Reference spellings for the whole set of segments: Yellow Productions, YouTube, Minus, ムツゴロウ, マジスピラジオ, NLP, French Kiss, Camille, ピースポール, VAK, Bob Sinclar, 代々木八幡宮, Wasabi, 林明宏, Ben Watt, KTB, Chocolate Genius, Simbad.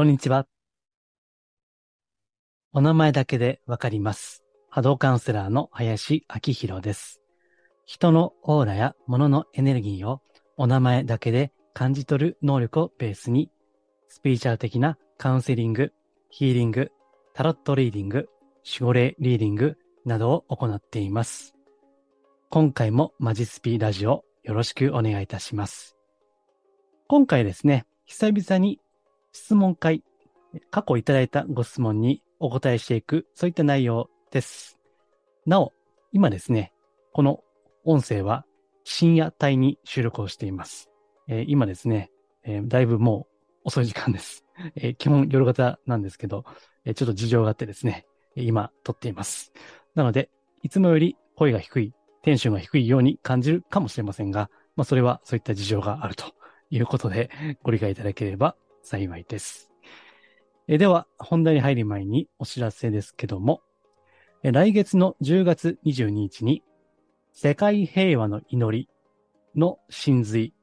こんにちは。お名前だけでわかります。波動カウンセラーの林明宏です。人のオーラや物のエネルギーをお名前だけで感じ取る能力をベースに、スピリチュアル的なカウンセリング、ヒーリング、タロットリーディング、守護霊リーディングなどを行っています。今回もマジスピラジオよろしくお願いいたします。今回ですね、久々に質問会、過去いただいたご質問にお答えしていく、そういった内容です。なお、今ですね、この音声は深夜帯に収録をしています。今ですね、だいぶもう遅い時間です。基本夜型なんですけど、ちょっと事情があってですね、今撮っています。なので、いつもより声が低い、テンションが低いように感じるかもしれませんが、まあ、それはそういった事情があるということで、ご理解いただければ幸いです。では、本題に入る前にお知らせですけども、来月の10月22日に、世界平和の祈りの神髄、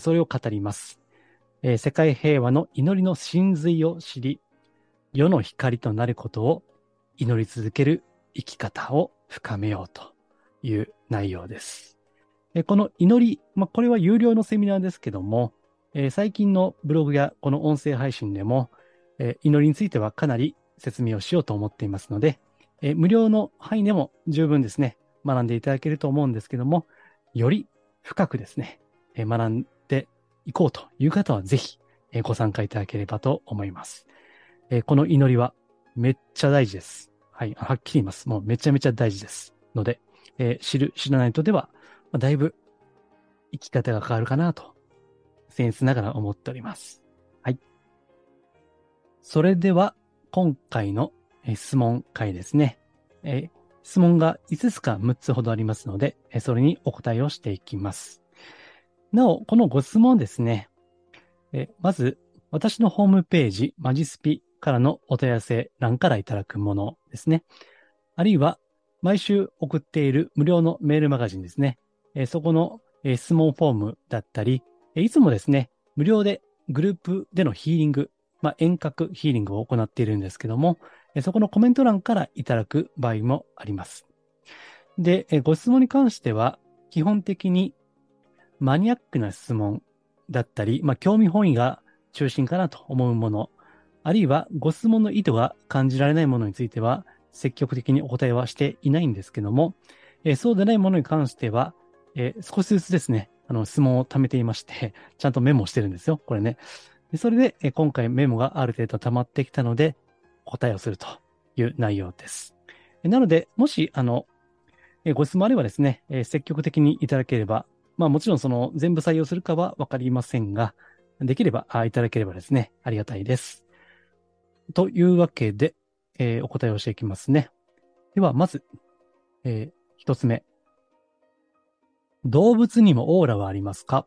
それを語ります。世界平和の祈りの神髄を知り、世の光となることを祈り続ける生き方を深めようという内容です。この祈り、これは有料のセミナーですけども、最近のブログやこの音声配信でも、祈りについてはかなり説明をしようと思っていますので、無料の範囲でも十分ですね、学んでいただけると思うんですけども、より深くですね、学んでいこうという方はぜひご参加いただければと思います。この祈りはめっちゃ大事です。はい、はっきり言います。もうめちゃめちゃ大事ですので、知る、知らないとでは、だいぶ生き方が変わるかなと。僭越ながら思っております。はい。それでは、今回の質問会ですね。質問が5つか6つほどありますので、それにお答えをしていきます。なお、このご質問ですね。まず、私のホームページ、マジスピからのお問い合わせ欄からいただくものですね。あるいは、毎週送っている無料のメールマガジンですね。そこの質問フォームだったり、いつもですね、無料でグループでのヒーリング、遠隔ヒーリングを行っているんですけども、そこのコメント欄からいただく場合もあります。で、ご質問に関しては、基本的にマニアックな質問だったり、興味本位が中心かなと思うもの、あるいはご質問の意図が感じられないものについては、積極的にお答えはしていないんですけども、そうでないものに関しては、少しずつですね、質問を貯めていまして、ちゃんとメモしてるんですよ、これね。でそれで、今回メモがある程度溜まってきたので、答えをするという内容です。なので、もし、ご質問あればですね、積極的にいただければ、もちろん全部採用するかはわかりませんが、できれば、いただければですね、ありがたいです。というわけで、お答えをしていきますね。では、まず、一つ目。動物にもオーラはありますか？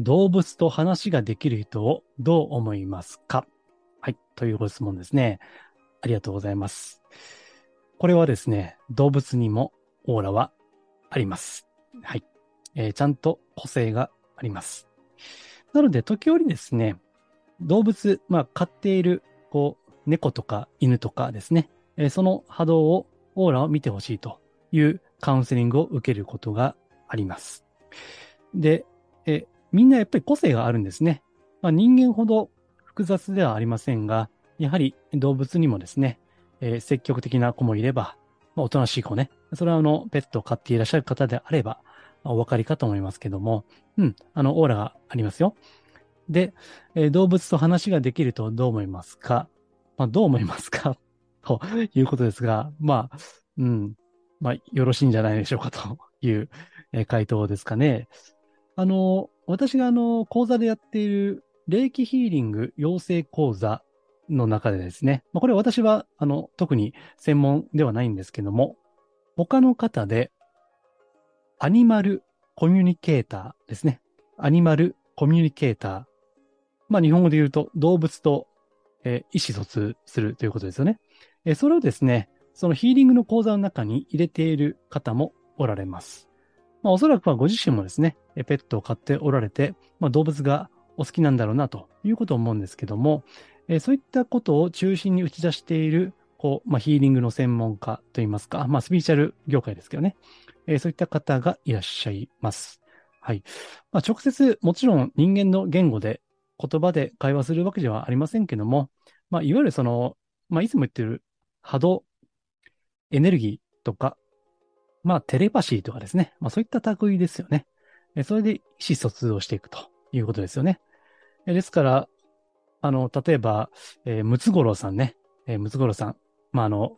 動物と話ができる人をどう思いますか？はい、というご質問ですね。ありがとうございます。これはですね、動物にもオーラはあります。はい。ちゃんと個性があります。なので、時折ですね、動物、飼っている、猫とか犬とかですね、その波動を、オーラを見てほしいというカウンセリングを受けることがあります。で、みんなやっぱり個性があるんですね。人間ほど複雑ではありませんが、やはり動物にもですね、積極的な子もいれば、おとなしい子ね。それはペットを飼っていらっしゃる方であれば、お分かりかと思いますけども、オーラがありますよ。で、動物と話ができるとどう思いますか？どう思いますかということですが、よろしいんじゃないでしょうかという回答ですかね。私が講座でやっている霊気ヒーリング養成講座の中でですね、これ私は特に専門ではないんですけども、他の方でアニマルコミュニケーターですね。アニマルコミュニケーター。日本語で言うと動物と意思疎通するということですよね。それをですね、そのヒーリングの講座の中に入れている方もおられます。おそらくはご自身もですね、ペットを飼っておられて、動物がお好きなんだろうなということを思うんですけども、そういったことを中心に打ち出しているこう、ヒーリングの専門家といいますか、スピリチュアル業界ですけどね、そういった方がいらっしゃいます。はい。直接、もちろん人間の言語で、言葉で会話するわけではありませんけども、いわゆるその、いつも言ってる波動、エネルギーとか、テレパシーとかですね。そういった類ですよね。それで意思疎通をしていくということですよね。ですから、例えば、ムツゴロウさんね。ムツゴロウさん。ある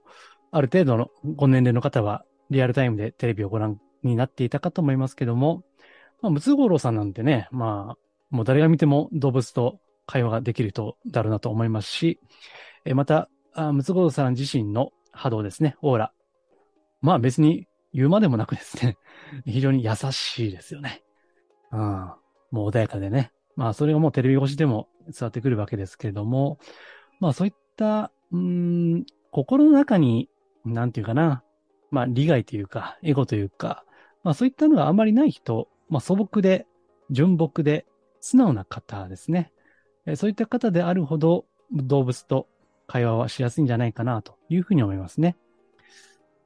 程度のご年齢の方は、リアルタイムでテレビをご覧になっていたかと思いますけども、ムツゴロウさんなんてね、もう誰が見ても動物と会話ができる人だろうなと思いますし、また、ムツゴロウさん自身の波動ですね、オーラ。別に言うまでもなくですね、非常に優しいですよね。もう穏やかでね。それがもうテレビ越しでも伝わってくるわけですけれども、そういった、心の中に、なんていうかな、利害というか、エゴというか、そういったのがあまりない人、素朴で、純朴で、素直な方ですね。そういった方であるほど、動物と会話はしやすいんじゃないかな、というふうに思いますね。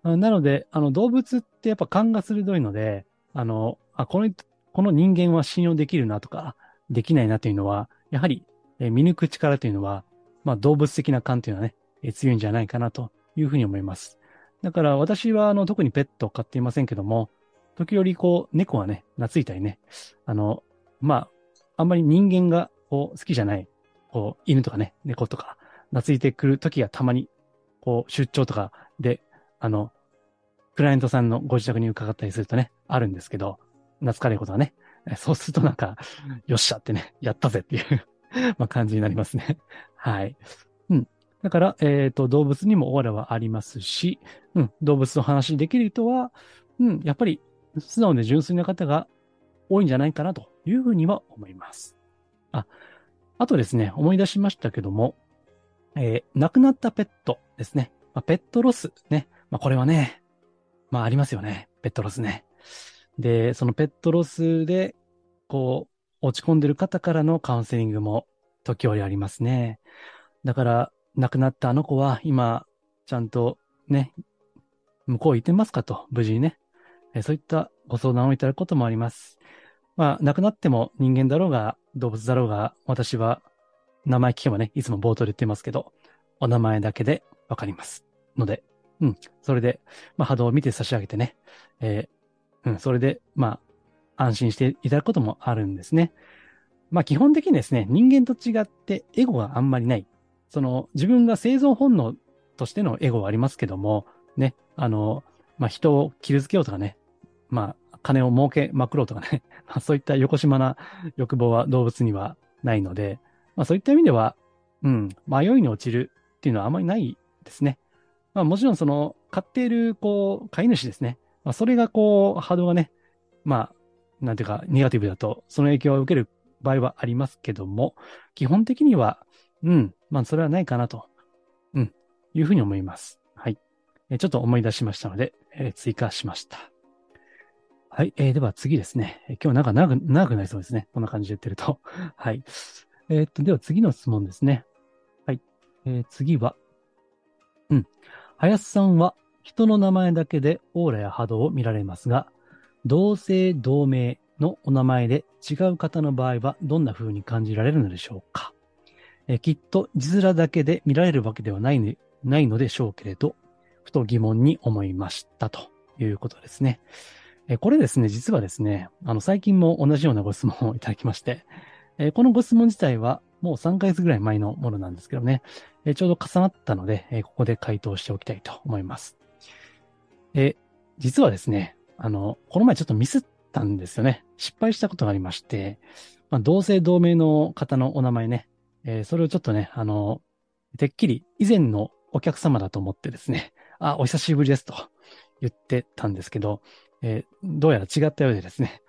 なので、動物ってやっぱ勘が鋭いので、この人間は信用できるなとか、できないなというのは、やはり、見抜く力というのは、動物的な勘というのはね、強いんじゃないかなというふうに思います。だから私は、特にペットを飼っていませんけども、時折猫はね、懐いたりね、あんまり人間が、好きじゃない、犬とかね、猫とか、懐いてくる時がたまに、出張とかで、クライアントさんのご自宅に伺ったりするとね、あるんですけど、懐かれることはね、そうするとなんか、よっしゃってね、やったぜっていう、感じになりますね。はい。うん。だから、動物にもオーラはありますし、動物と話できる人は、やっぱり、素直で純粋な方が多いんじゃないかなというふうには思います。あとですね、思い出しましたけども、亡くなったペットですね。ペットロスね。これはね、ありますよね。ペットロスね。で、そのペットロスで、落ち込んでる方からのカウンセリングも時折ありますね。だから、亡くなったあの子は今、ちゃんとね、向こう行ってますかと、無事にね。そういったご相談をいただくこともあります。亡くなっても人間だろうが、動物だろうが、私は、名前聞けばね、いつも冒頭で言ってますけど、お名前だけでわかります。ので、それで、波動を見て差し上げてね、それで、安心していただくこともあるんですね。基本的にですね、人間と違ってエゴがあんまりない。自分が生存本能としてのエゴはありますけども、ね、人を傷つけようとかね、金を儲けまくろうとかね、そういった横島な欲望は動物にはないので、そういった意味では、迷いに落ちるっていうのはあまりないですね。もちろん飼っている、飼い主ですね。それが波動がね、なんていうか、ネガティブだと、その影響を受ける場合はありますけども、基本的には、それはないかなと、いうふうに思います。はい。ちょっと思い出しましたので、追加しました。はい。では次ですね。今日なんか長くなりそうですね。こんな感じで言ってると。はい。では次の質問ですね。はい。次は。林さんは人の名前だけでオーラや波動を見られますが、同姓同名のお名前で違う方の場合はどんな風に感じられるのでしょうか。きっと字面だけで見られるわけではないのでしょうけれど、ふと疑問に思いましたということですね。これですね、実はですね、最近も同じようなご質問をいただきまして、このご質問自体はもう3ヶ月ぐらい前のものなんですけどね、ちょうど重なったので、ここで回答しておきたいと思います。実はですね、この前ちょっとミスったんですよね。失敗したことがありまして、同姓同名の方のお名前ね、それをちょっとね、てっきり以前のお客様だと思ってですね、お久しぶりですと言ってたんですけど、どうやら違ったようでですね、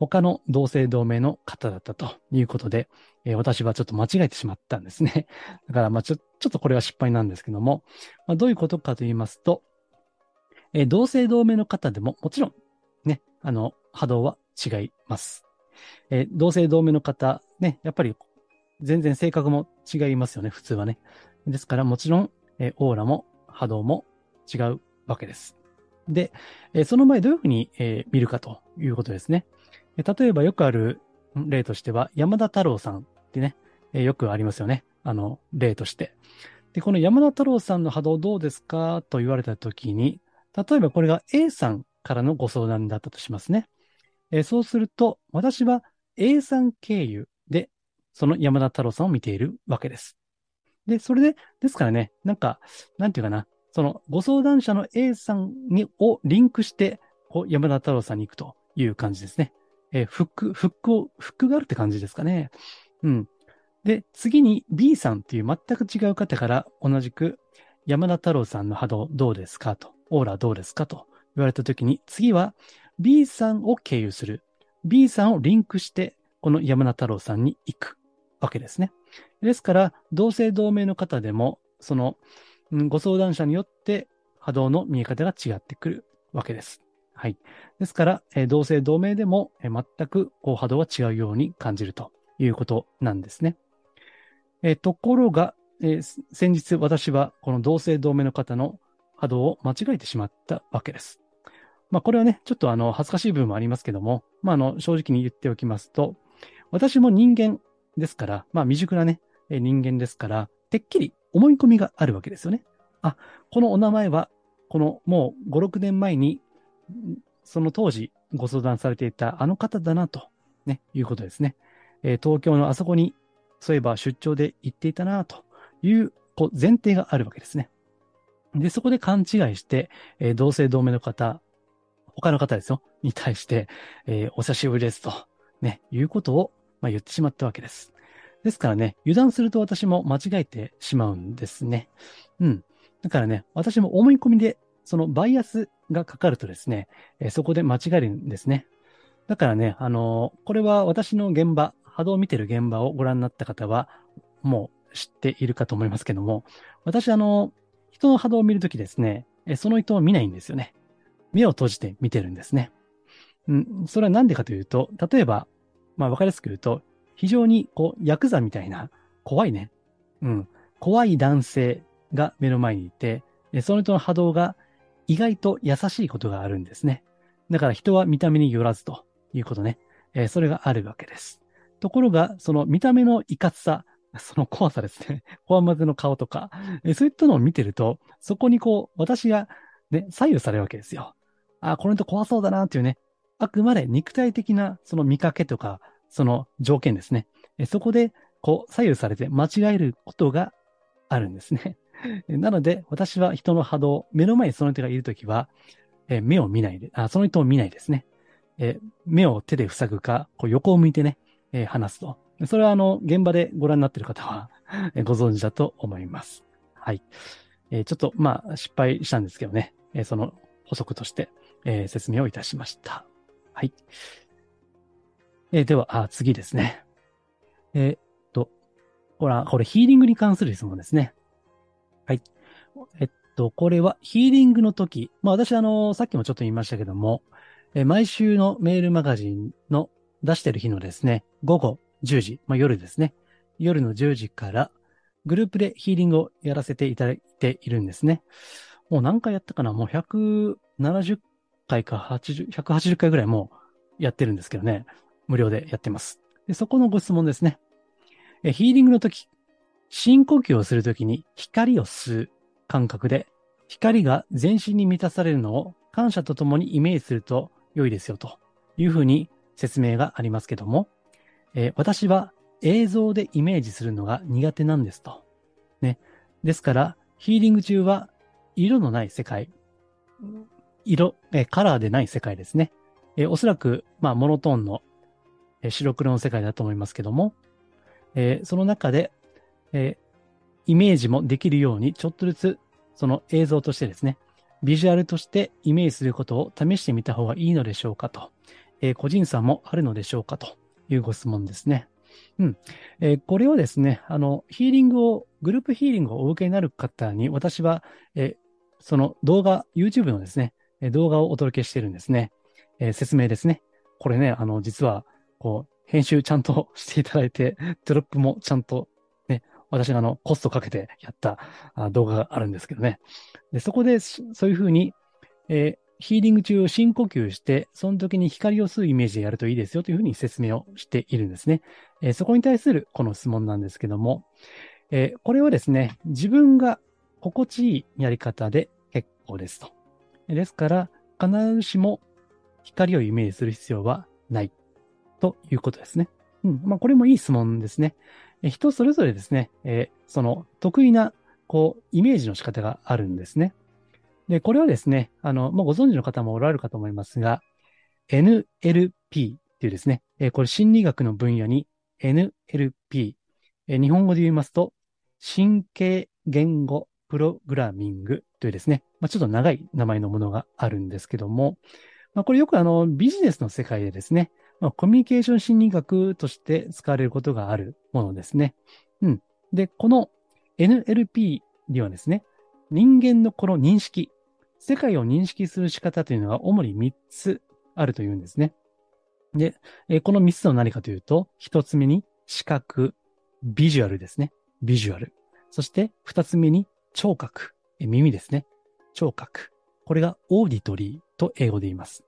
他の同姓同名の方だったということで、私はちょっと間違えてしまったんですね。だからちょっとこれは失敗なんですけども、どういうことかと言いますと、同姓同名の方でももちろんね、波動は違います。同姓同名の方ね、やっぱり全然性格も違いますよね、普通はね。ですからもちろん、オーラも波動も違うわけです。で、その場合どういうふうに、見るかということですね。例えばよくある例としては、山田太郎さんってね、よくありますよね。例として。で、この山田太郎さんの波動どうですかと言われたときに、例えばこれが A さんからのご相談だったとしますね。そうすると、私は A さん経由で、その山田太郎さんを見ているわけです。で、それで、ですからね、なんていうかな、そのご相談者の A さんをリンクして、山田太郎さんに行くという感じですね。フックがあるって感じですかね。うん。で、次に B さんっていう全く違う方から同じく山田太郎さんの波動どうですかと、オーラどうですかと言われたときに、次は B さんを経由する。B さんをリンクして、この山田太郎さんに行くわけですね。ですから、同姓同名の方でも、その、ご相談者によって波動の見え方が違ってくるわけです。はい。ですから、同姓同名でも、全く波動は違うように感じるということなんですね。ところが、先日私はこの同姓同名の方の波動を間違えてしまったわけです。まあこれはね、ちょっと恥ずかしい部分もありますけども、まあ正直に言っておきますと、私も人間ですから、まあ未熟なね、人間ですから、てっきり思い込みがあるわけですよね。あ、このお名前は、このもう5、6年前に、その当時ご相談されていたあの方だなと、ね、いうことですね。東京のあそこに、そういえば出張で行っていたなという前提があるわけですね。で、そこで勘違いして、同姓同名の方、他の方ですよ、に対して、お久しぶりですと、ね、いうことを、まあ、言ってしまったわけです。ですからね、油断すると私も間違えてしまうんですね。うん。だからね、私も思い込みで、そのバイアスがかかるとですね、そこで間違えるんですね。だからね、これは私の現場、波動を見てる現場をご覧になった方は、もう知っているかと思いますけども、私、人の波動を見るときですね、その人を見ないんですよね。目を閉じて見てるんですね。うん、それはなんでかというと、例えば、まあ、わかりやすく言うと、非常にヤクザみたいな、怖いね。うん。怖い男性が目の前にいて、その人の波動が意外と優しいことがあるんですね。だから人は見た目によらずということね。それがあるわけです。ところが、その見た目のいかつさ、その怖さですね。こわもての顔とか、そういったのを見てると、そこに私がね、左右されるわけですよ。あ、この人怖そうだなっていうね。あくまで肉体的な、その見かけとか、その条件ですね。そこで、左右されて間違えることがあるんですね。なので、私は人の波動、目の前にその人がいるときは、目を見ないで、その人を見ないですね。目を手で塞ぐか、横を向いてね、話すと。それは現場でご覧になっている方はご存知だと思います。はい。ちょっと、まあ、失敗したんですけどね。その補足として、説明をいたしました。はい。では、次ですね。これヒーリングに関する質問ですね。はい。これはヒーリングの時、まあ私さっきもちょっと言いましたけども、毎週のメールマガジンの出してる日のですね、午後10時、まあ夜ですね。夜の10時からグループでヒーリングをやらせていただいているんですね。もう何回やったかな？もう170回か180回ぐらいもうやってるんですけどね。無料でやってます。で、そこのご質問ですね。ヒーリングの時、深呼吸をするときに光を吸う感覚で、光が全身に満たされるのを感謝とともにイメージすると良いですよというふうに説明がありますけども、私は映像でイメージするのが苦手なんですと。ね。ですから、ヒーリング中は色のない世界、カラーでない世界ですね。おそらく、まあ、モノトーンの白黒の世界だと思いますけども、その中で、イメージもできるようにちょっとずつその映像としてですね、ビジュアルとしてイメージすることを試してみた方がいいのでしょうかと、個人差もあるのでしょうかというご質問ですね。うん。これはですね、グループヒーリングをお受けになる方に私は、その動画、YouTube のですね、動画をお届けしているんですね。説明ですね。これね、実は、編集ちゃんとしていただいて、テロップもちゃんとね、私のコストかけてやった動画があるんですけどね。で、そこでそういうふうに、ヒーリング中深呼吸して、その時に光を吸うイメージでやるといいですよというふうに説明をしているんですね。そこに対するこの質問なんですけども、これはですね、自分が心地いいやり方で結構ですと。ですから、必ずしも光をイメージする必要はないということですね。うん。まあ、これもいい質問ですね。人それぞれですね、その得意な、イメージの仕方があるんですね。で、これはですね、もうご存知の方もおられるかと思いますが、NLP っていうですね、これ心理学の分野に NLP、日本語で言いますと、神経言語プログラミングというですね、まあ、ちょっと長い名前のものがあるんですけども、まあ、これよくビジネスの世界でですね、まあ、コミュニケーション心理学として使われることがあるものですね。うん。で、この NLP にはですね、人間のこの認識、世界を認識する仕方というのが主に3つあるというんですね。で、この3つの何かというと、1つ目に視覚、ビジュアルですね。ビジュアル。そして2つ目に聴覚、耳ですね。聴覚。これがオーディトリーと英語で言います。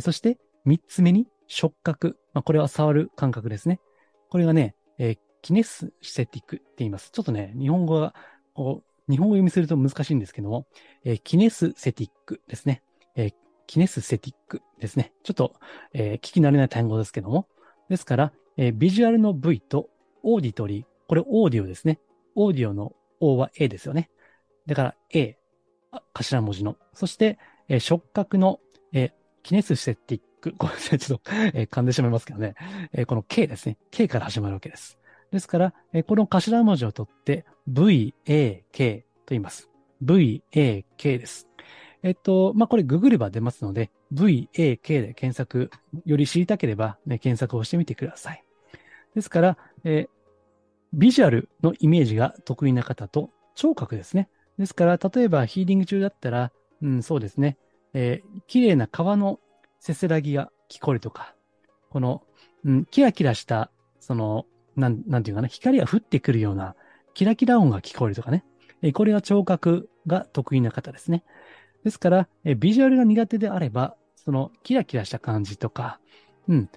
そして3つ目に触覚。まあ、これは触る感覚ですね。これがね、キネスセティックって言います。ちょっとね、日本語読みすると難しいんですけども、キネスセティックですね。キネスセティックですね。ちょっと、聞き慣れない単語ですけども。ですから、ビジュアルの V とオーディトリー。これオーディオですね。オーディオの O は A ですよね。だから A、頭文字の。そして、触覚の、キネスセティック。ごめんなさい。ちょっと、噛んでしまいますけどね。この K ですね。K から始まるわけです。ですから、この頭文字を取って、VAK と言います。VAK です。まあ、これググれば出ますので、VAK で検索、より知りたければ、ね、検索をしてみてください。ですから、ビジュアルのイメージが得意な方と、聴覚ですね。ですから、例えばヒーリング中だったら、うん、そうですね。綺麗な川のせせらぎが聞こえるとか、この、うん、キラキラした、その、なんていうかな、光が降ってくるようなキラキラ音が聞こえるとかね。これが聴覚が得意な方ですね。ですから、ビジュアルが苦手であれば、そのキラキラした感じとか、うん。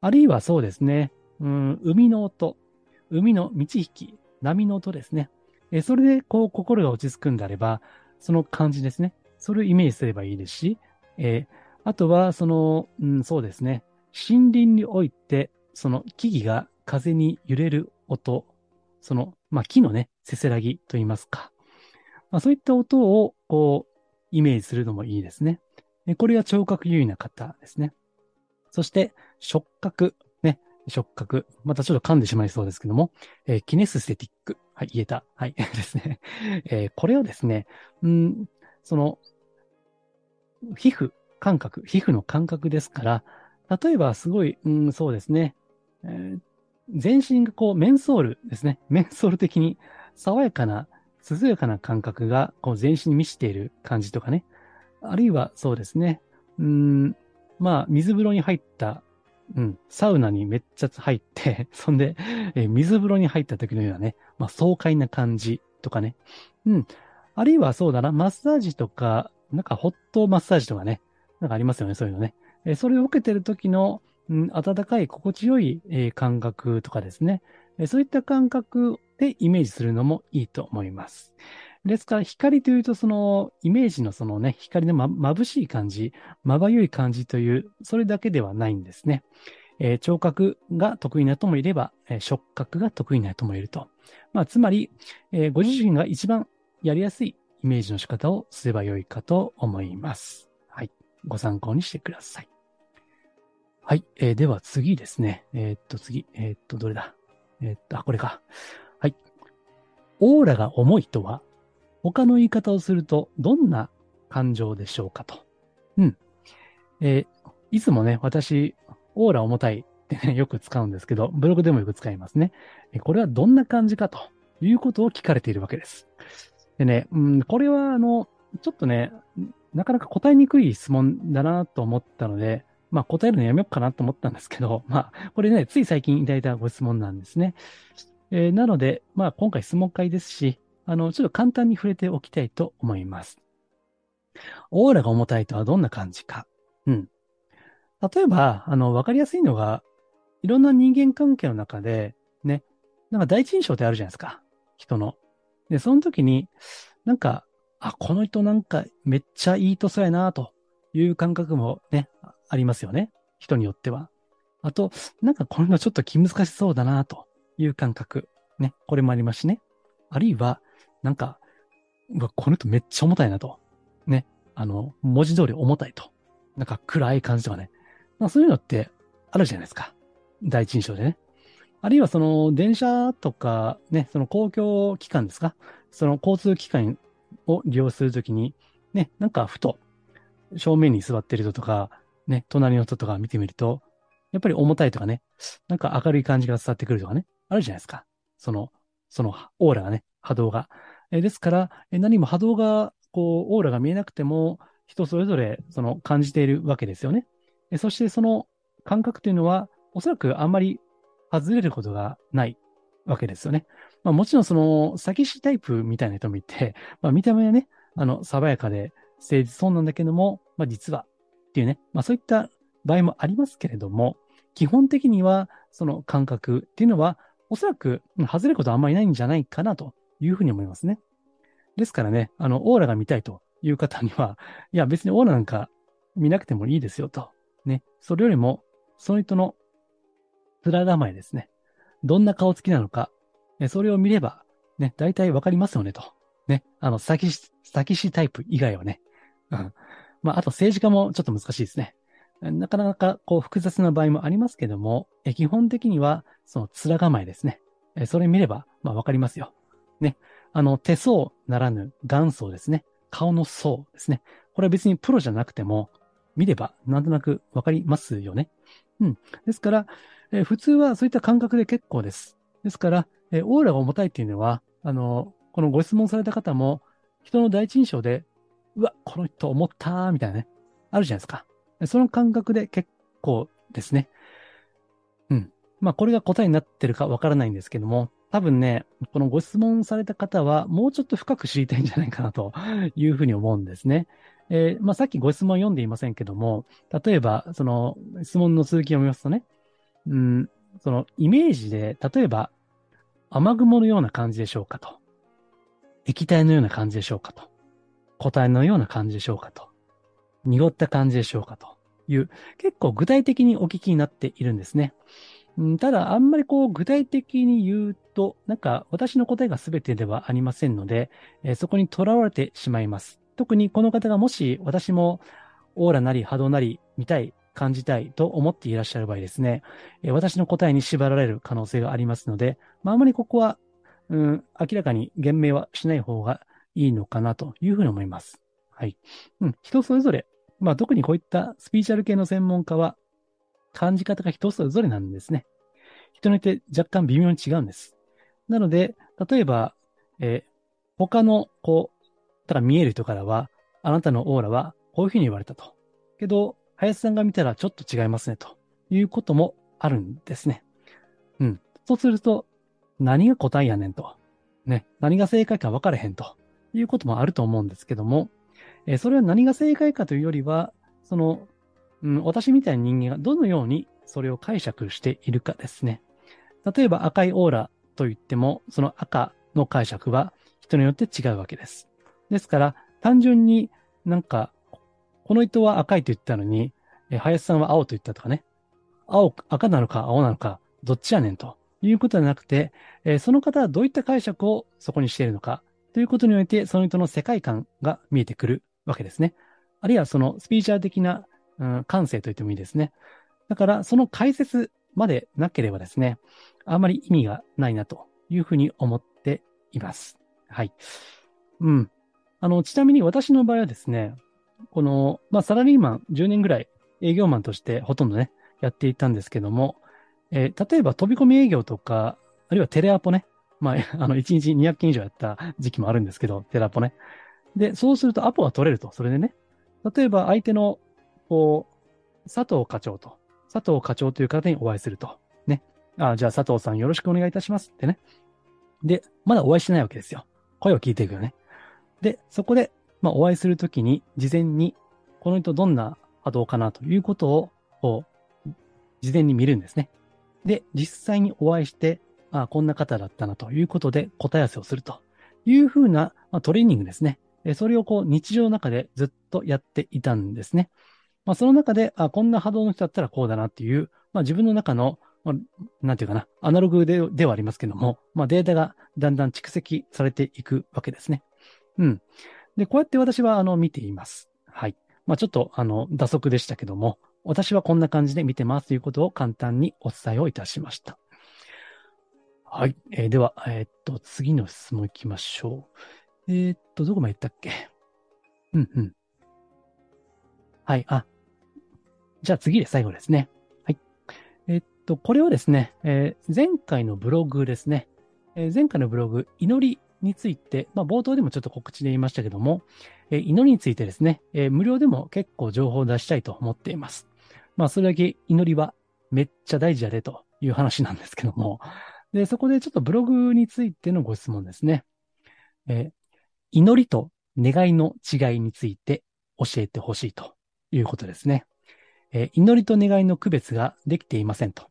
あるいはそうですね、うん、海の音、海の満ち引き、波の音ですね。それで心が落ち着くんであれば、その感じですね。それをイメージすればいいですし、あとは、その、うん、そうですね、森林において、その木々が風に揺れる音、その、まあ、木のね、せせらぎと言いますか。まあ、そういった音を、イメージするのもいいですね。これが聴覚優位な方ですね。そして、触覚。ね、触覚。またちょっと噛んでしまいそうですけども、キネスセティック。はい、言えた。はい、ですね。これをですね、その、皮膚の感覚ですから、例えばすごい、そうですね。全身がメンソールですね。メンソール的に爽やかな、涼やかな感覚が全身に満ちている感じとかね。あるいはそうですね。まあ、水風呂に入った、サウナにめっちゃ入って、そんで、水風呂に入った時のようなね、まあ、爽快な感じとかね。うん。あるいはそうだな、マッサージとか、なんかホットマッサージとかね。なんかありますよね、そういうのね。それを受けてる時の、暖かい心地よい、感覚とかですね、そういった感覚でイメージするのもいいと思います。ですから光というとそのイメージのそのね、光の眩しい感じ、まばゆい感じという、それだけではないんですね。聴覚が得意な人もいれば、触覚が得意な人もいると。まあ、つまり、ご自身が一番やりやすいイメージの仕方をすればよいかと思います。はい。ご参考にしてください。はい。では次ですね。次。どれだ？これか。はい。オーラが重いとは、他の言い方をすると、どんな感情でしょうかと。うん。いつもね、私、オーラ重たいってね、よく使うんですけど、ブログでもよく使いますね。これはどんな感じかということを聞かれているわけです。でね、これはちょっとね、なかなか答えにくい質問だなと思ったので、まあ答えるのやめようかなと思ったんですけど、まあこれね、つい最近いただいたご質問なんですね。なので、まあ今回質問会ですし、ちょっと簡単に触れておきたいと思います。オーラが重たいとはどんな感じか。うん。例えば、わかりやすいのが、いろんな人間関係の中で、ね、なんか第一印象ってあるじゃないですか。人の。で、その時に、なんか、あ、この人なんかめっちゃいいとそうやなという感覚もね、ありますよね。人によっては。あと、なんかこの人ちょっと気難しそうだなという感覚。ね、これもありますしね。あるいは、なんか、うわ、この人めっちゃ重たいなと。ね、文字通り重たいと。なんか暗い感じとかね。まあそういうのってあるじゃないですか。第一印象でね。あるいはその電車とかね、その公共機関ですか。その交通機関を利用するときに、ね、なんかふと正面に座ってる人とか、ね、隣の人とか見てみると、やっぱり重たいとかね、なんか明るい感じが伝わってくるとかね、あるじゃないですか。そのオーラがね、波動が。ですから、何も波動が、こう、オーラが見えなくても、人それぞれ、その感じているわけですよね。そしてその感覚というのは、おそらくあんまり外れることがないわけですよね。まあもちろんその、詐欺師タイプみたいな人もいて、まあ見た目はね、爽やかで誠実そうなんだけども、まあ実はっていうね、まあそういった場合もありますけれども、基本的にはその感覚っていうのは、おそらく外れることはあんまりないんじゃないかなというふうに思いますね。ですからね、オーラが見たいという方には、いや別にオーラなんか見なくてもいいですよと。ね、それよりも、その人の面構えですね。どんな顔つきなのか、それを見れば、ね、大体わかりますよねと。ね、詐欺師タイプ以外はね。うん。まあ、あと政治家もちょっと難しいですね。なかなかこう複雑な場合もありますけども、基本的にはその面構えですね。それ見れば、まあわかりますよ。ね。手相ならぬ眼相ですね。顔の相ですね。これは別にプロじゃなくても、見ればなんとなくわかりますよね。うん。ですから、普通はそういった感覚で結構です。ですから、オーラが重たいっていうのは、このご質問された方も、人の第一印象で、うわ、この人重ったーみたいなね、あるじゃないですか。その感覚で結構ですね。うん。まあ、これが答えになってるかわからないんですけども、多分ね、このご質問された方は、もうちょっと深く知りたいんじゃないかなというふうに思うんですね。まあ、さっきご質問読んでいませんけども、例えば、その質問の続きを見ますとね、うん、そのイメージで、例えば、雨雲のような感じでしょうかと。液体のような感じでしょうかと。固体のような感じでしょうかと。濁った感じでしょうかという、結構具体的にお聞きになっているんですね。ただ、あんまりこう具体的に言うと、なんか私の答えが全てではありませんので、そこにとらわれてしまいます。特にこの方がもし私もオーラなり波動なり見たい、感じたいと思っていらっしゃる場合ですね、私の答えに縛られる可能性がありますので、まあ、あまりここは、明らかに言明はしない方がいいのかなというふうに思います。はい。うん、人それぞれ、まあ、特にこういったスピーチュアル系の専門家は、感じ方が人それぞれなんですね。人によって若干微妙に違うんです。なので、例えば、他の、こう、ただ見える人からは、あなたのオーラはこういうふうに言われたと。けど、林さんが見たらちょっと違いますね、ということもあるんですね。うん。そうすると、何が答えやねんと。ね。何が正解か分からへんということもあると思うんですけども、それは何が正解かというよりは、その、私みたいな人間がどのようにそれを解釈しているかですね。例えば赤いオーラといっても、その赤の解釈は人によって違うわけです。ですから、単純になんか、この人は赤いと言ったのに、林さんは青と言ったとかね。赤なのか青なのか、どっちやねんということではなくて、その方はどういった解釈をそこにしているのかということにおいて、その人の世界観が見えてくるわけですね。あるいはそのスピーチャー的な感性と言ってもいいですね。だから、その解説までなければですね、あまり意味がないなというふうに思っています。はい。うん。ちなみに私の場合はですね、この、まあ、サラリーマン10年ぐらい営業マンとしてほとんどね、やっていたんですけども、例えば飛び込み営業とか、あるいはテレアポね。まあ、1日200件以上やった時期もあるんですけど、テレアポね。で、そうするとアポが取れると、それでね。例えば相手の、こう、佐藤課長という方にお会いすると。ね。あ、じゃあ佐藤さんよろしくお願いいたしますってね。で、まだお会いしてないわけですよ。声を聞いていくよね。で、そこで、まあ、お会いするときに、事前に、この人どんな波動かなということを、こう、事前に見るんですね。で、実際にお会いして、あ、こんな方だったなということで答え合わせをするというふうな、まあ、トレーニングですね。それをこう日常の中でずっとやっていたんですね。まあ、その中で、あ、こんな波動の人だったらこうだなっていう、まあ、自分の中の、まあ、なんていうかな、アナログ ではありますけども、まあ、データがだんだん蓄積されていくわけですね。うん。で、こうやって私は見ています。はい。まあ、ちょっと打足でしたけども、私はこんな感じで見てますということを簡単にお伝えをいたしました。はい。では、次の質問いきましょう。どこまで行ったっけ？うんうん。はい。あ。じゃあ次で最後ですね。はい。これはですね、前回のブログですね。前回のブログ、祈りについて、まあ、冒頭でもちょっと告知で言いましたけども、祈りについてですね、無料でも結構情報を出したいと思っています。まあ、それだけ祈りはめっちゃ大事やでという話なんですけども、で、そこでちょっとブログについてのご質問ですね。祈りと願いの違いについて教えてほしいということですね。祈りと願いの区別ができていませんと。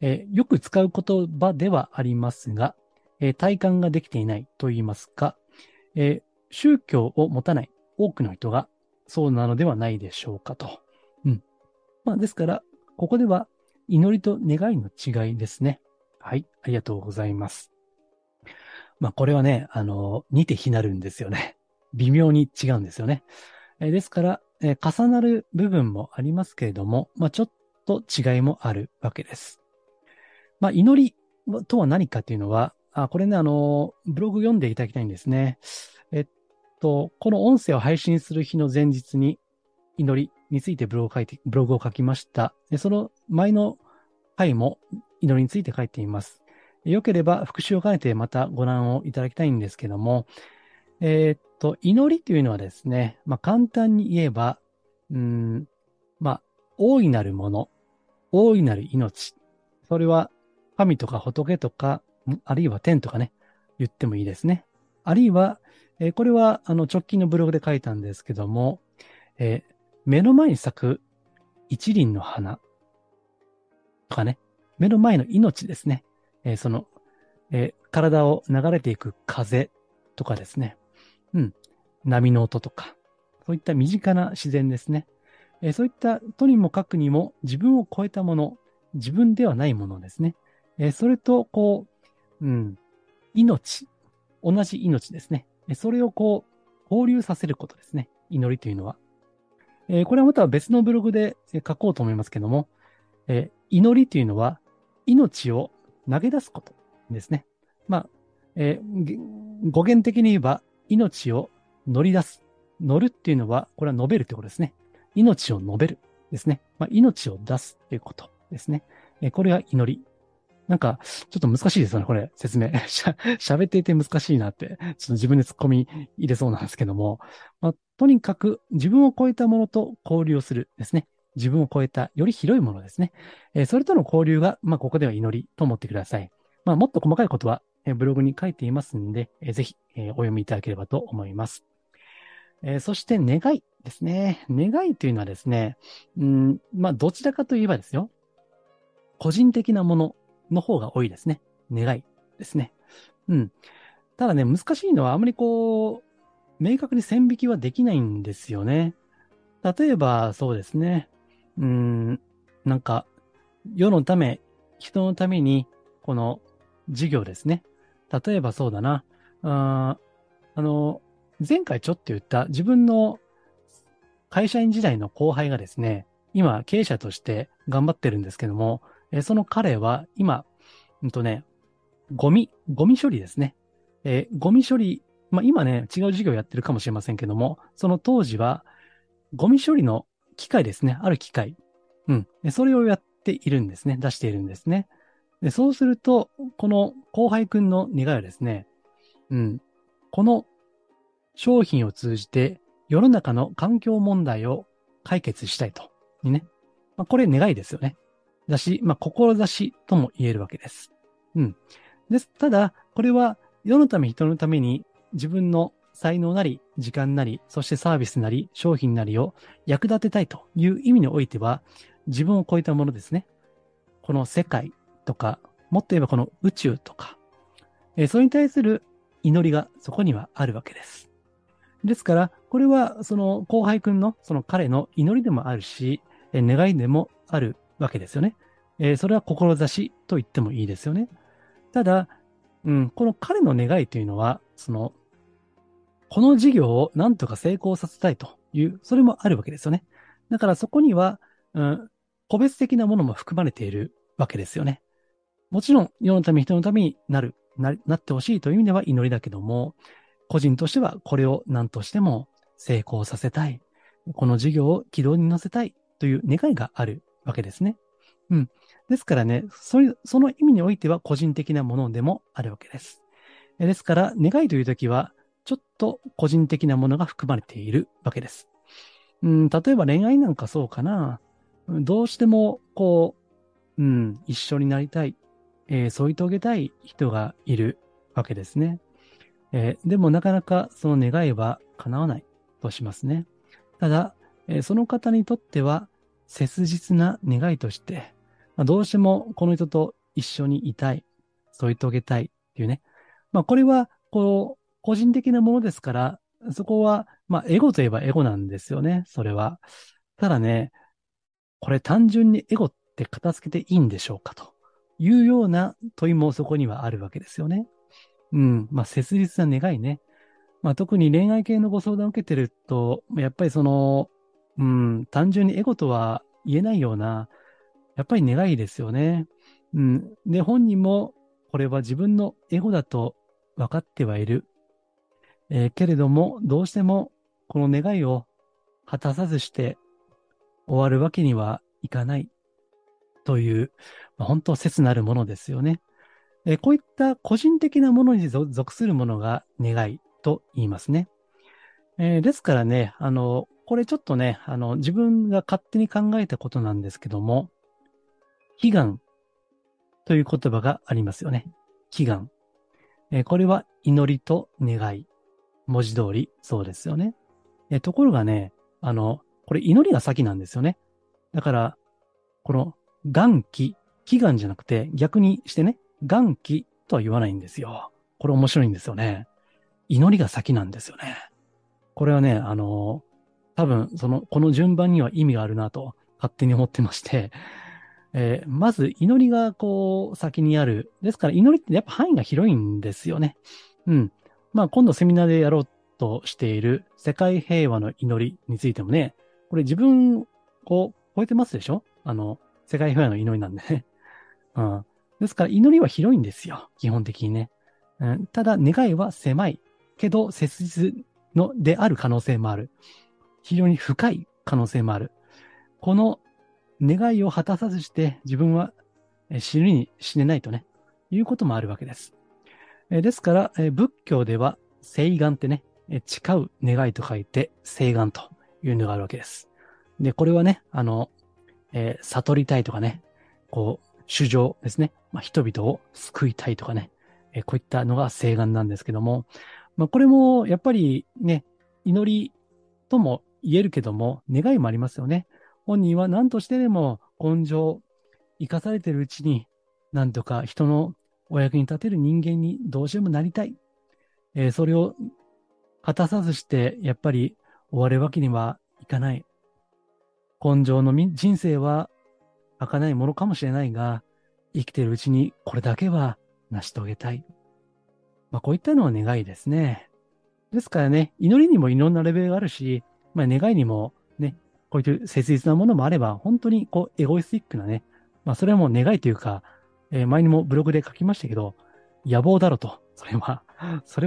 よく使う言葉ではありますが、体感ができていないと言いますか、宗教を持たない多くの人がそうなのではないでしょうかと。うん。まあ、ですから、ここでは祈りと願いの違いですね。はい。ありがとうございます。まあ、これはね、似て非なるんですよね。微妙に違うんですよね。ですから、重なる部分もありますけれども、まあ、ちょっと違いもあるわけです。まあ、祈りとは何かというのは、あ、これね、ブログ読んでいただきたいんですね。この音声を配信する日の前日に、祈りについてブログを書きました。その前の回も、祈りについて書いています。よければ復習を兼ねてまたご覧をいただきたいんですけども、祈りというのはですね、まあ、簡単に言えば、まあ、大いなるもの、大いなる命、それは神とか仏とか、あるいは天とかね、言ってもいいですね。あるいは、これは直近のブログで書いたんですけども、目の前に咲く一輪の花とかね、目の前の命ですね。体を流れていく風とかですね。うん。波の音とか。そういった身近な自然ですね。そういったとにもかくにも自分を超えたもの、自分ではないものですね。それと、こう、うん。命。同じ命ですね。それをこう、交流させることですね。祈りというのは。これはまた別のブログで書こうと思いますけども、祈りというのは、命を投げ出すことですね。まあ、語源的に言えば、命を乗り出す。乗るっていうのは、これは述べるということですね。命を述べるですね。まあ、命を出すということですね。これが祈り。なんか、ちょっと難しいですよね、これ、説明。喋っていて難しいなって、ちょっと自分で突っ込み入れそうなんですけども、まあ、とにかく自分を超えたものと交流をするですね。自分を超えたより広いものですね。それとの交流が、まあ、ここでは祈りと思ってください。まあ、もっと細かいことは、ブログに書いていますので、ぜひ、お読みいただければと思います。そして、願いですね。願いというのはですね、まあ、どちらかといえばですよ、個人的なものの方が多いですね。願いですね。うん。ただね、難しいのは、あまりこう、明確に線引きはできないんですよね。例えば、そうですね。なんか、世のため、人のために、この事業ですね。例えばそうだな。前回ちょっと言った自分の会社員時代の後輩がですね、今経営者として頑張ってるんですけども、その彼は今、ゴミ処理ですね。ゴミ処理、まあ今ね、違う事業やってるかもしれませんけども、その当時は、ゴミ処理の機械ですね。ある機械。うん。それをやっているんですね。出しているんですね。で、そうすると、この後輩くんの願いはですね、うん。この商品を通じて世の中の環境問題を解決したいと。にね。まあ、これ願いですよね。だし、まあ、志とも言えるわけです。うん。です。ただ、これは世のため人のために自分の才能なり、時間なり、そしてサービスなり、商品なりを役立てたいという意味においては、自分を超えたものですね。この世界とか、もっと言えばこの宇宙とか、それに対する祈りがそこにはあるわけです。ですから、これはその後輩くんの、その彼の祈りでもあるし、願いでもあるわけですよね。それは志と言ってもいいですよね。ただ、この彼の願いというのは、この事業をなんとか成功させたいという、それもあるわけですよね。だからそこには、個別的なものも含まれているわけですよね。もちろん、世のため人のためになってほしいという意味では祈りだけども、個人としてはこれを何としても成功させたい。この事業を軌道に乗せたいという願いがあるわけですね。うん。ですからね、その意味においては個人的なものでもあるわけです。ですから、願いというときは、ちょっと個人的なものが含まれているわけです。例えば恋愛なんかそうかな。どうしても、一緒になりたい。添い遂げたい人がいるわけですね。でもなかなかその願いは叶わないとしますね。ただ、その方にとっては、切実な願いとして、どうしてもこの人と一緒にいたい。添い遂げたいっていうね。まあ、これは、個人的なものですから、そこは、まあ、エゴといえばエゴなんですよね、それは。ただね、これ単純にエゴって片付けていいんでしょうかというような問いもそこにはあるわけですよね。まあ、切実な願いね。まあ、特に恋愛系のご相談を受けてると、やっぱり単純にエゴとは言えないような、やっぱり願いですよね。で、本人も、これは自分のエゴだと分かってはいる。けれども、どうしてもこの願いを果たさずして終わるわけにはいかないという、まあ、本当切なるものですよね。こういった個人的なものに属するものが願いと言いますね。ですからね、これちょっとね、自分が勝手に考えたことなんですけども、悲願という言葉がありますよね。悲願。これは祈りと願い。文字通り、そうですよね。ところがね、これ祈りが先なんですよね。だから、この、願祈、祈願じゃなくて、逆にしてね、願祈とは言わないんですよ。これ面白いんですよね。祈りが先なんですよね。これはね、多分、この順番には意味があるなと、勝手に思ってまして、まず、祈りが、先にある。ですから、祈りってやっぱ範囲が広いんですよね。まあ、今度セミナーでやろうとしている世界平和の祈りについてもね、これ自分を超えてますでしょ？世界平和の祈りなんでね。ですから祈りは広いんですよ、基本的にね。ただ願いは狭いけど切実のである可能性もある。非常に深い可能性もある。この願いを果たさずして自分は死ねないとね、いうこともあるわけです。ですから、仏教では、誓願ってね、誓う願いと書いて、誓願というのがあるわけです。で、これはね、悟りたいとかね、衆生ですね、まあ、人々を救いたいとかね、こういったのが誓願なんですけども、まあ、これも、やっぱりね、祈りとも言えるけども、願いもありますよね。本人は何としてでも、今生、生かされてるうちに、なんとか人のお役に立てる人間にどうしてもなりたい。それを果たさずして、やっぱり終わるわけにはいかない。今生の人生は儚いものかもしれないが、生きているうちにこれだけは成し遂げたい。まあ、こういったのは願いですね。ですからね、祈りにもいろんなレベルがあるし、まあ、願いにもね、こういう切実なものもあれば、本当にエゴイスティックなね、まあ、それはもう願いというか、前にもブログで書きましたけど、野望だろと、それ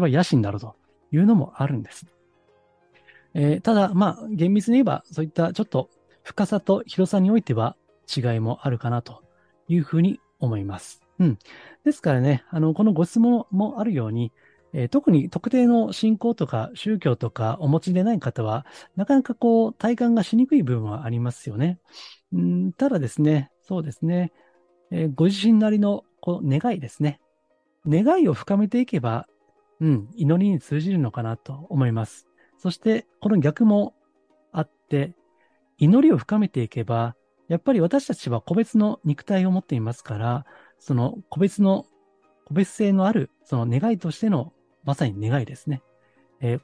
は野心だろというのもあるんです。ただ、まあ、厳密に言えば、そういったちょっと深さと広さにおいては違いもあるかなというふうに思います。ですからね、このご質問もあるように、特に特定の信仰とか宗教とかお持ちでない方は、なかなか体感がしにくい部分はありますよね。ただですね、そうですね、ご自身なりのこの願いですね、願いを深めていけば、祈りに通じるのかなと思います。そして、この逆もあって、祈りを深めていけば、やっぱり私たちは個別の肉体を持っていますから、その個別性のある、その願いとしての、まさに願いですね。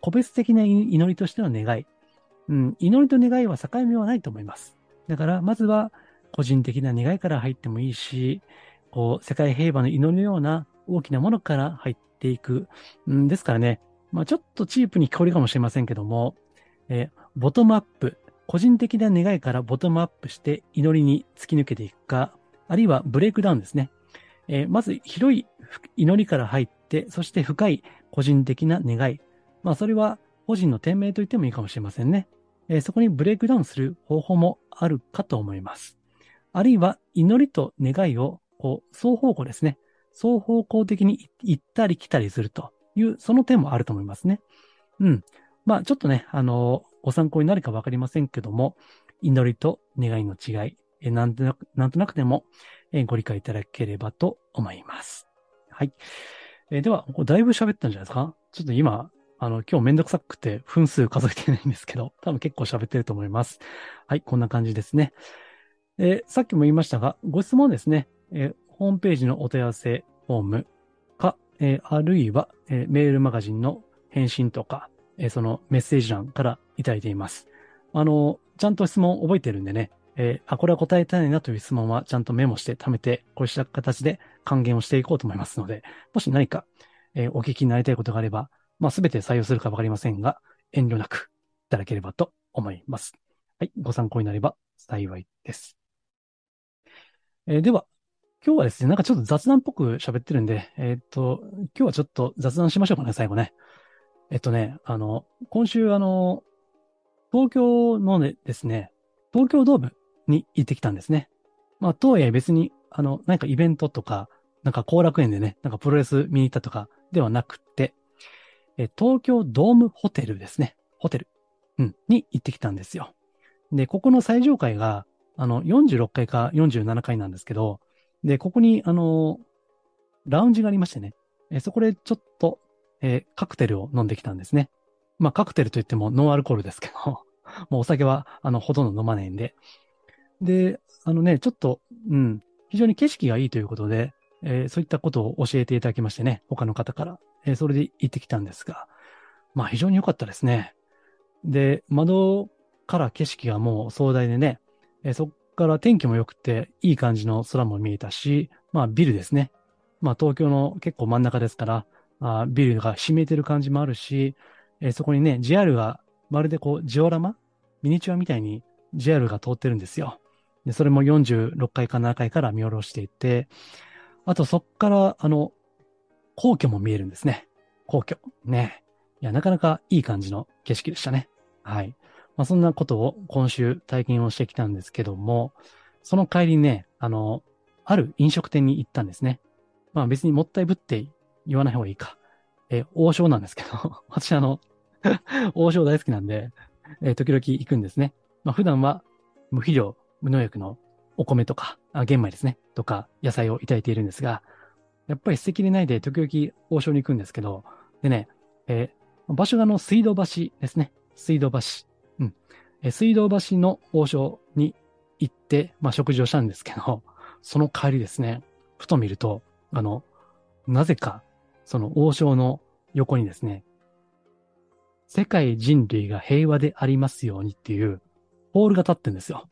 個別的な祈りとしての願い。祈りと願いは境目はないと思います。だから、まずは個人的な願いから入ってもいいし、こう、世界平和の祈りのような大きなものから入っていく。ですからね、ちょっとチープに聞こえるかもしれませんけども、ボトムアップ。個人的な願いからボトムアップして祈りに突き抜けていくか、あるいはブレイクダウンですね。まず広い祈りから入って、そして深い個人的な願い。それは個人の天命と言ってもいいかもしれませんね。そこにブレイクダウンする方法もあるかと思います。あるいは祈りと願いをこう双方向ですね。双方向的に行ったり来たりするという、その点もあると思いますね。ちょっとね、ご参考になるかわかりませんけども、祈りと願いの違い、なんとなくでもご理解いただければと思います。はい。では、だいぶ喋ったんじゃないですか？ちょっと今、今日めんどくさくて分数数えてないんですけど、多分結構喋ってると思います。はい、こんな感じですね。さっきも言いましたが、ご質問ですね、ホームページのお問い合わせフォームか、あるいは、メールマガジンの返信とか、そのメッセージ欄からいただいています。ちゃんと質問を覚えてるんでね、これは答えたいなという質問はちゃんとメモして貯めて、こうした形で還元をしていこうと思いますので、もし何か、お聞きになりたいことがあれば、すべて採用するかわかりませんが、遠慮なくいただければと思います。はい、ご参考になれば幸いです。では、今日はですね、なんかちょっと雑談っぽく喋ってるんで、今日はちょっと雑談しましょうかね、最後ね。今週、東京のですね、東京ドームに行ってきたんですね。とはいえ別に、なんかイベントとか、なんか後楽園でね、なんかプロレス見に行ったとかではなくて、東京ドームホテルですね。ホテル。に行ってきたんですよ。で、ここの最上階が、46階か47階なんですけど、で、ここに、ラウンジがありましてね、そこでちょっと、カクテルを飲んできたんですね。カクテルといってもノンアルコールですけど、もうお酒は、ほとんど飲まないんで。で、ちょっと、非常に景色がいいということで、そういったことを教えていただきましてね、他の方から。それで行ってきたんですが、非常に良かったですね。で、窓から景色がもう壮大でね、そこから天気も良くて、いい感じの空も見えたし、ビルですね。東京の結構真ん中ですから、ビルがひしめいてる感じもあるし、そこにね、JR がまるでこう、ジオラマ？ミニチュアみたいに JR が通ってるんですよ。で、それも46階か7階から見下ろしていて、あとそこから、皇居も見えるんですね。皇居。ね。いや、なかなかいい感じの景色でしたね。はい。そんなことを今週体験をしてきたんですけども、その帰りにね、ある飲食店に行ったんですね。別にもったいぶって言わない方がいいか。王将なんですけど、私王将大好きなんで、時々行くんですね。普段は無肥料、無農薬のお米とか、玄米ですね。とか、野菜をいただいているんですが、やっぱり捨てきれないで時々王将に行くんですけど、でね、場所が水道橋ですね。水道橋。水道橋の王将に行って、食事をしたんですけど、その帰りですね、ふと見ると、なぜか、その王将の横にですね、世界人類が平和でありますようにっていう、ポールが立ってんですよ。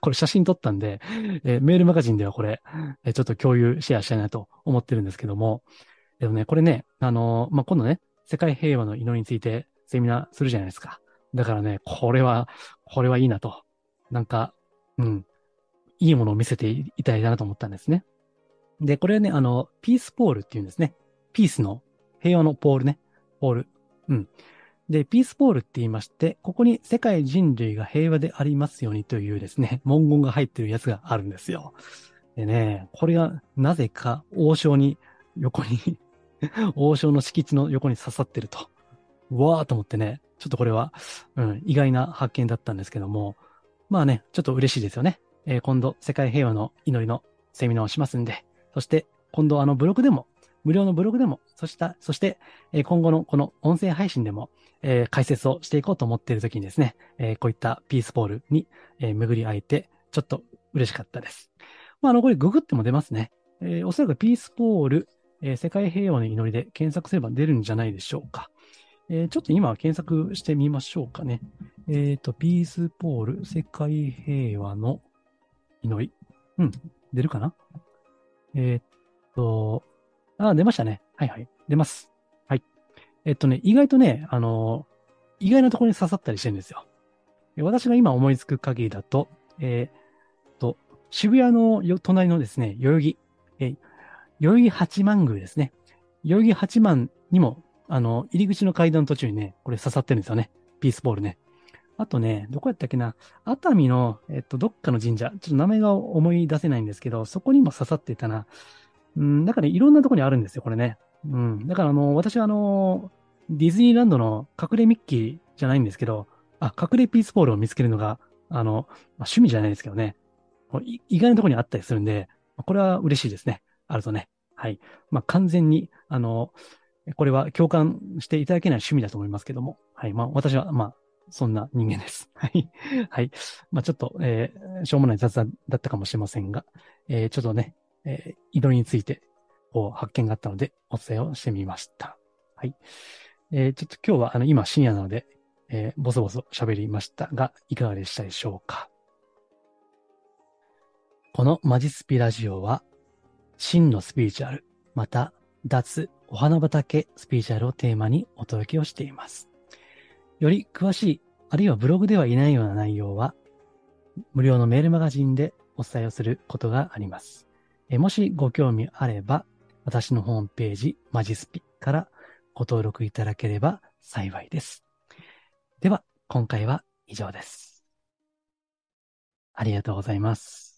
これ写真撮ったんで、メールマガジンではこれ、ちょっと共有、シェアしたいなと思ってるんですけども、でもね、これね、今度ね、世界平和の祈りについてセミナーするじゃないですか。だからね、これはいいなと。なんか、いいものを見せていただいたなと思ったんですね。で、これはね、ピースポールっていうんですね。ピースの、平和のポールね。ポール。で、ピースポールって言いまして、ここに世界人類が平和でありますようにというですね、文言が入ってるやつがあるんですよ。でね、これがなぜか王将に、横に、王将の敷地の横に刺さってると。うわーと思ってね、ちょっとこれは、意外な発見だったんですけども、まあね、ちょっと嬉しいですよね。今度、世界平和の祈りのセミナーをしますんで、そして、今度、ブログでも、無料のブログでも、そして、今後のこの音声配信でも、解説をしていこうと思っているときにですね、こういったピースポールに、巡り会えて、ちょっと嬉しかったです。まあ、これググっても出ますね。おそらくピースポール、世界平和の祈りで検索すれば出るんじゃないでしょうか。ちょっと今検索してみましょうかね。ピースポール、世界平和の祈り。うん、出るかな？出ましたね。はいはい。出ます。はい。意外とね、意外なところに刺さったりしてるんですよ。私が今思いつく限りだと、渋谷の隣のですね、代々木、代々木八幡宮ですね。代々木八幡にも、入り口の階段の途中にね、これ刺さってるんですよね。ピースポールね。あとね、どこやったっけな、熱海の、どっかの神社、ちょっと名前が思い出せないんですけど、そこにも刺さってたな。だから、ね、いろんなとこにあるんですよ、これね。うん。だから、私はディズニーランドの隠れミッキーじゃないんですけど、隠れピースポールを見つけるのが、趣味じゃないですけどね。意外なところにあったりするんで、これは嬉しいですね。あるとね。はい。まあ、完全に、これは共感していただけない趣味だと思いますけども。はい。まあ、私は、まあ、そんな人間です。はい。はい。まあ、ちょっと、しょうもない雑談だったかもしれませんが、ちょっとね、祈りについて、こう、発見があったので、お伝えをしてみました。はい。ちょっと今日は、今深夜なので、ボソボソ喋りましたが、いかがでしたでしょうか。このマジスピラジオは、真のスピリチュアル、また、脱お花畑スピリチュアルをテーマにお届けをしています。より詳しい、あるいはブログではいないような内容は、無料のメールマガジンでお伝えをすることがあります。もしご興味あれば、私のホームページ、マジスピからご登録いただければ幸いです。では、今回は以上です。ありがとうございます。